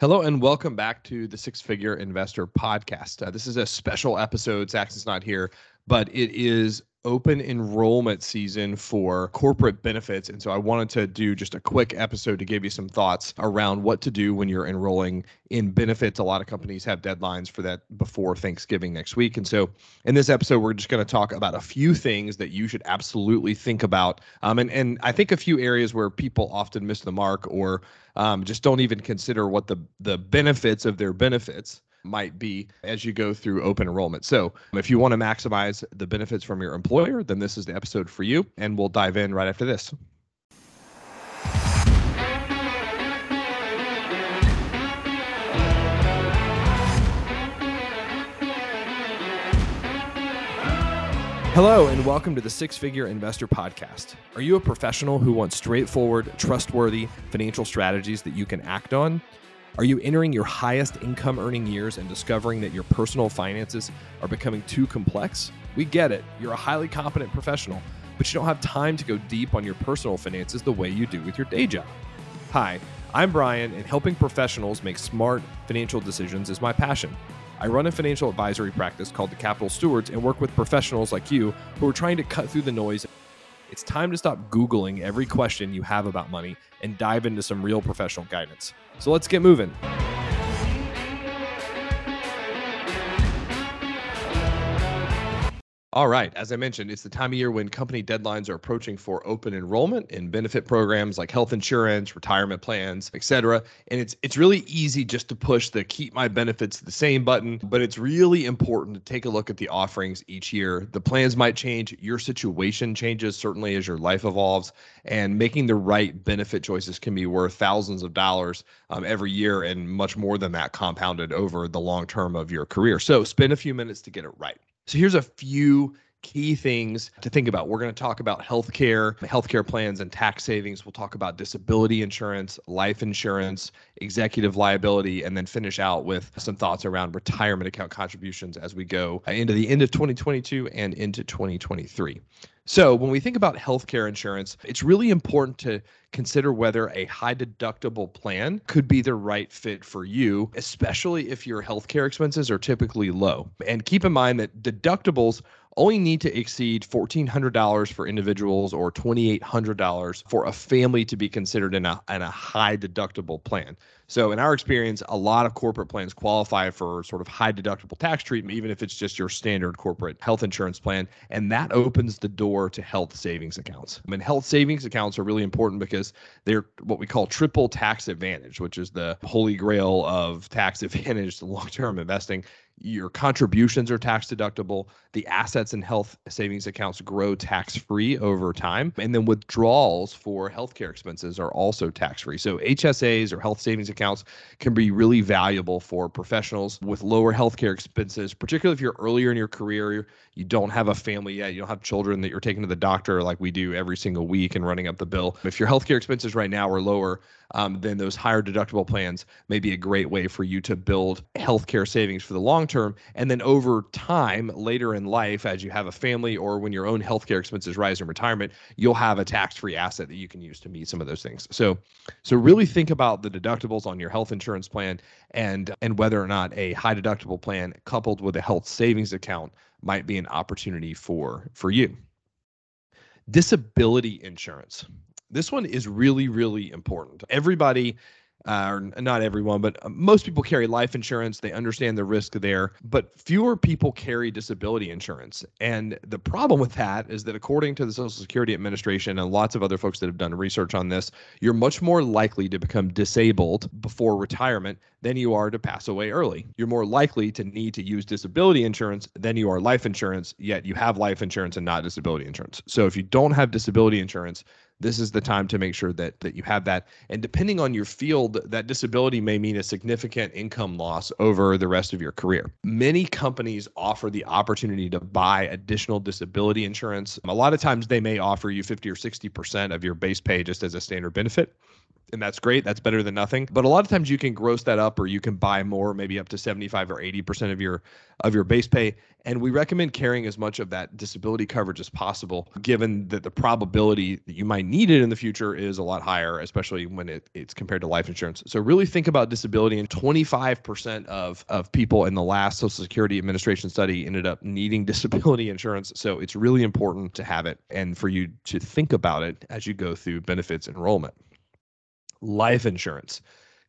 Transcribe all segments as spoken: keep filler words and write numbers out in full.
Hello and welcome back to the Six Figure Investor Podcast. Uh, this is a special episode. Saxon's not here, but it is open enrollment season for corporate benefits. And so I wanted to do just a quick episode to give you some thoughts around what to do when you're enrolling in benefits. A lot of companies have deadlines for that before Thanksgiving next week. And so in this episode, we're just going to talk about a few things that you should absolutely think about. Um, and, and I think a few areas where people often miss the mark or um, just don't even consider what the, the benefits of their benefits might be as you go through open enrollment. So if you want to maximize the benefits from your employer, then this is the episode for you. And we'll dive in right after this. Hello, and welcome to the Six Figure Investor Podcast. Are you a professional who wants straightforward, trustworthy financial strategies that you can act on? Are you entering your highest income earning years and discovering that your personal finances are becoming too complex? We get it. You're a highly competent professional, but you don't have time to go deep on your personal finances the way you do with your day job. Hi, I'm Brian, and helping professionals make smart financial decisions is my passion. I run a financial advisory practice called The Capital Stewards and work with professionals like you who are trying to cut through the noise. It's time to stop Googling every question you have about money and dive into some real professional guidance. So let's get moving. All right. As I mentioned, it's the time of year when company deadlines are approaching for open enrollment in benefit programs like health insurance, retirement plans, et cetera. And it's it's really easy just to push the keep my benefits the same button, but it's really important to take a look at the offerings each year. The plans might change, your situation changes certainly as your life evolves, and making the right benefit choices can be worth thousands of dollars um, every year and much more than that compounded over the long term of your career. So spend a few minutes to get it right. So here's a few key things to think about. We're going to talk about healthcare, healthcare plans and tax savings. We'll talk about disability insurance, life insurance, executive liability, and then finish out with some thoughts around retirement account contributions as we go into the end of twenty twenty-two and into twenty twenty-three. So when we think about healthcare insurance, it's really important to consider whether a high deductible plan could be the right fit for you, especially if your healthcare expenses are typically low. And keep in mind that deductibles only need to exceed one thousand four hundred dollars for individuals or two thousand eight hundred dollars for a family to be considered in a, in a high deductible plan. So in our experience, a lot of corporate plans qualify for sort of high deductible tax treatment, even if it's just your standard corporate health insurance plan. And that opens the door to health savings accounts. I mean, health savings accounts are really important because they're what we call triple tax advantage, which is the holy grail of tax advantage long-term investing. Your contributions are tax deductible. The assets in health savings accounts grow tax-free over time. And then withdrawals for healthcare expenses are also tax-free. So H S As or health savings accounts can be really valuable for professionals with lower healthcare expenses, particularly if you're earlier in your career, you don't have a family yet, you don't have children that you're taking to the doctor like we do every single week and running up the bill. If your healthcare expenses right now are lower, um, then those higher deductible plans may be a great way for you to build healthcare savings for the long term. term. And then over time, later in life, as you have a family or when your own healthcare expenses rise in retirement, you'll have a tax-free asset that you can use to meet some of those things. So, so really think about the deductibles on your health insurance plan and, and whether or not a high deductible plan coupled with a health savings account might be an opportunity for, for you. Disability insurance. This one is really, really important. Everybody Uh, or not everyone, but most people carry life insurance. They understand the risk there, but fewer people carry disability insurance. And the problem with that is that according to the Social Security Administration and lots of other folks that have done research on this, you're much more likely to become disabled before retirement than you are to pass away early. You're more likely to need to use disability insurance than you are life insurance, yet you have life insurance and not disability insurance. So if you don't have disability insurance, this is the time to make sure that that you have that. And depending on your field, that disability may mean a significant income loss over the rest of your career. Many companies offer the opportunity to buy additional disability insurance. A lot of times they may offer you fifty or sixty percent of your base pay just as a standard benefit. and that's great. That's better than nothing. But a lot of times you can gross that up, or you can buy more, maybe up to seventy-five or eighty percent of your of your base pay. And we recommend carrying as much of that disability coverage as possible, given that the probability that you might need it in the future is a lot higher, especially when it, it's compared to life insurance. So really think about disability. And twenty-five percent of, of people in the last Social Security Administration study ended up needing disability insurance. So it's really important to have it and for you to think about it as you go through benefits enrollment. Life insurance.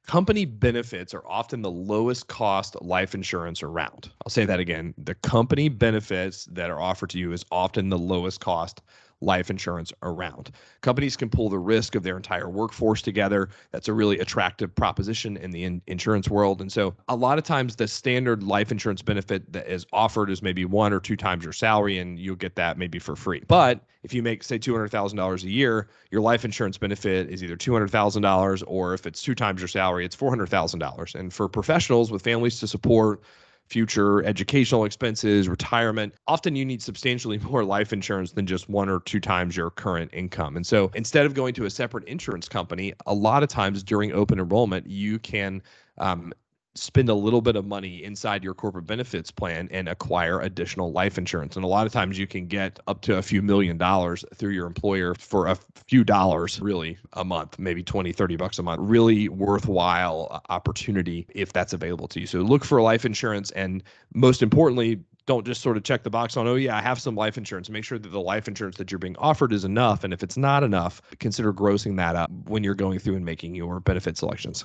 Company benefits are often the lowest cost life insurance around. I'll say that again. The company benefits that are offered to you is often the lowest cost life insurance around. Companies can pull the risk of their entire workforce together. That's a really attractive proposition in the in- insurance world. And so a lot of times the standard life insurance benefit that is offered is maybe one or two times your salary, and you'll get that maybe for free. But if you make, say, two hundred thousand dollars a year, your life insurance benefit is either two hundred thousand dollars, or if it's two times your salary, it's four hundred thousand dollars. And for professionals with families to support, future educational expenses, retirement, often you need substantially more life insurance than just one or two times your current income. And so instead of going to a separate insurance company, a lot of times during open enrollment, you can um, spend a little bit of money inside your corporate benefits plan and acquire additional life insurance. And a lot of times you can get up to a few million dollars through your employer for a few dollars, really, a month, maybe twenty, thirty bucks a month. Really worthwhile opportunity if that's available to you. So look for life insurance. And most importantly, don't just sort of check the box on, oh yeah, I have some life insurance. Make sure that the life insurance that you're being offered is enough. And if it's not enough, consider grossing that up when you're going through and making your benefit selections.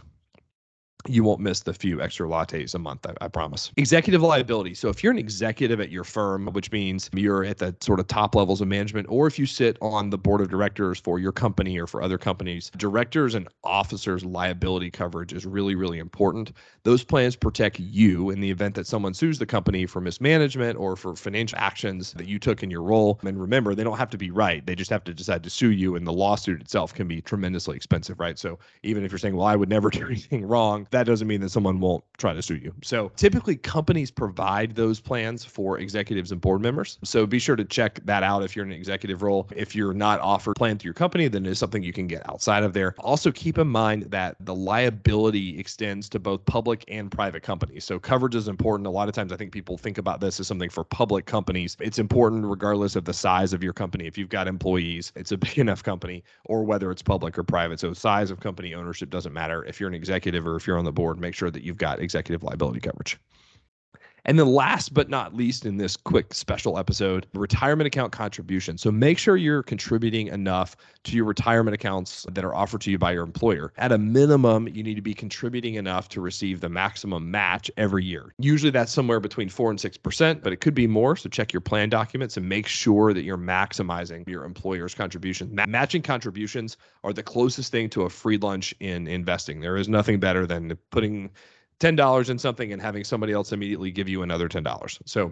You won't miss the few extra lattes a month, I, I promise. Executive liability. So if you're an executive at your firm, which means you're at the sort of top levels of management, or if you sit on the board of directors for your company or for other companies, directors and officers liability coverage is really, really important. Those plans protect you in the event that someone sues the company for mismanagement or for financial actions that you took in your role. And remember, they don't have to be right. They just have to decide to sue you, and the lawsuit itself can be tremendously expensive, right? So even if you're saying, well, I would never do anything wrong, that doesn't mean that someone won't try to sue you. So typically companies provide those plans for executives and board members. So be sure to check that out if you're in an executive role. If you're not offered a plan through your company, then it's something you can get outside of there. Also keep in mind that the liability extends to both public and private companies. So coverage is important. A lot of times I think people think about this as something for public companies. It's important regardless of the size of your company. If you've got employees, it's a big enough company, or whether it's public or private. So size of company ownership doesn't matter. If you're an executive or if you're on the board, make sure that you've got executive liability coverage. And then last but not least in this quick special episode, retirement account contribution. So make sure you're contributing enough to your retirement accounts that are offered to you by your employer. At a minimum, you need to be contributing enough to receive the maximum match every year. Usually that's somewhere between four and six percent, but it could be more. So check your plan documents and make sure that you're maximizing your employer's contribution. Ma- matching contributions are the closest thing to a free lunch in investing. There is nothing better than putting ten dollars in something and having somebody else immediately give you another ten dollars. So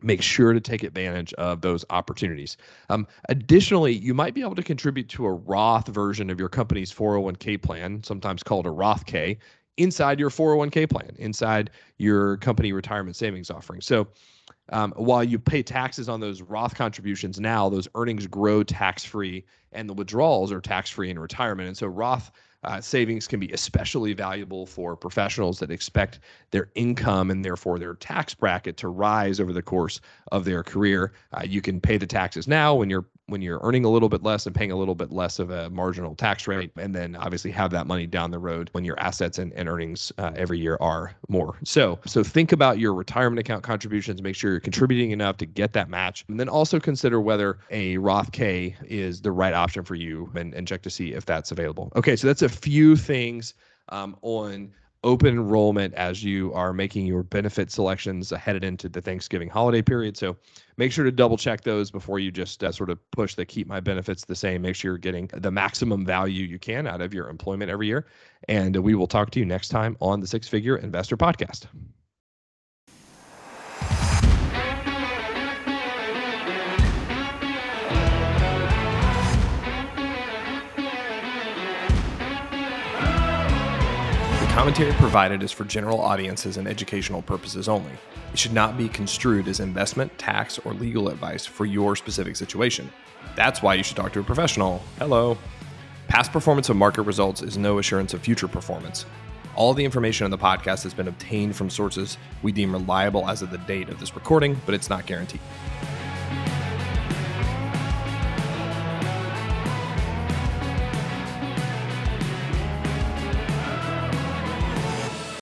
make sure to take advantage of those opportunities. Um, additionally, you might be able to contribute to a Roth version of your company's four oh one k plan, sometimes called a Roth K, inside your four oh one k plan, inside your company retirement savings offering. So um, while you pay taxes on those Roth contributions now, those earnings grow tax-free and the withdrawals are tax-free in retirement. And so Roth Uh, savings can be especially valuable for professionals that expect their income and therefore their tax bracket to rise over the course of their career. Uh, you can pay the taxes now when you're when you're earning a little bit less and paying a little bit less of a marginal tax rate, and then obviously have that money down the road when your assets and, and earnings uh, every year are more. So, so think about your retirement account contributions, make sure you're contributing enough to get that match, and then also consider whether a Roth K is the right option for you and, and check to see if that's available. Okay, so that's a few things um, on open enrollment as you are making your benefit selections headed into the Thanksgiving holiday period. So make sure to double check those before you just uh, sort of push the keep my benefits the same. Make sure you're getting the maximum value you can out of your employment every year. And we will talk to you next time on the Six Figure Investor Podcast. Commentary provided is for general audiences and educational purposes only. It should not be construed as investment, tax, or legal advice for your specific situation. That's why you should talk to a professional. Hello. Past performance of market results is no assurance of future performance. All the information on the podcast has been obtained from sources we deem reliable as of the date of this recording, but it's not guaranteed.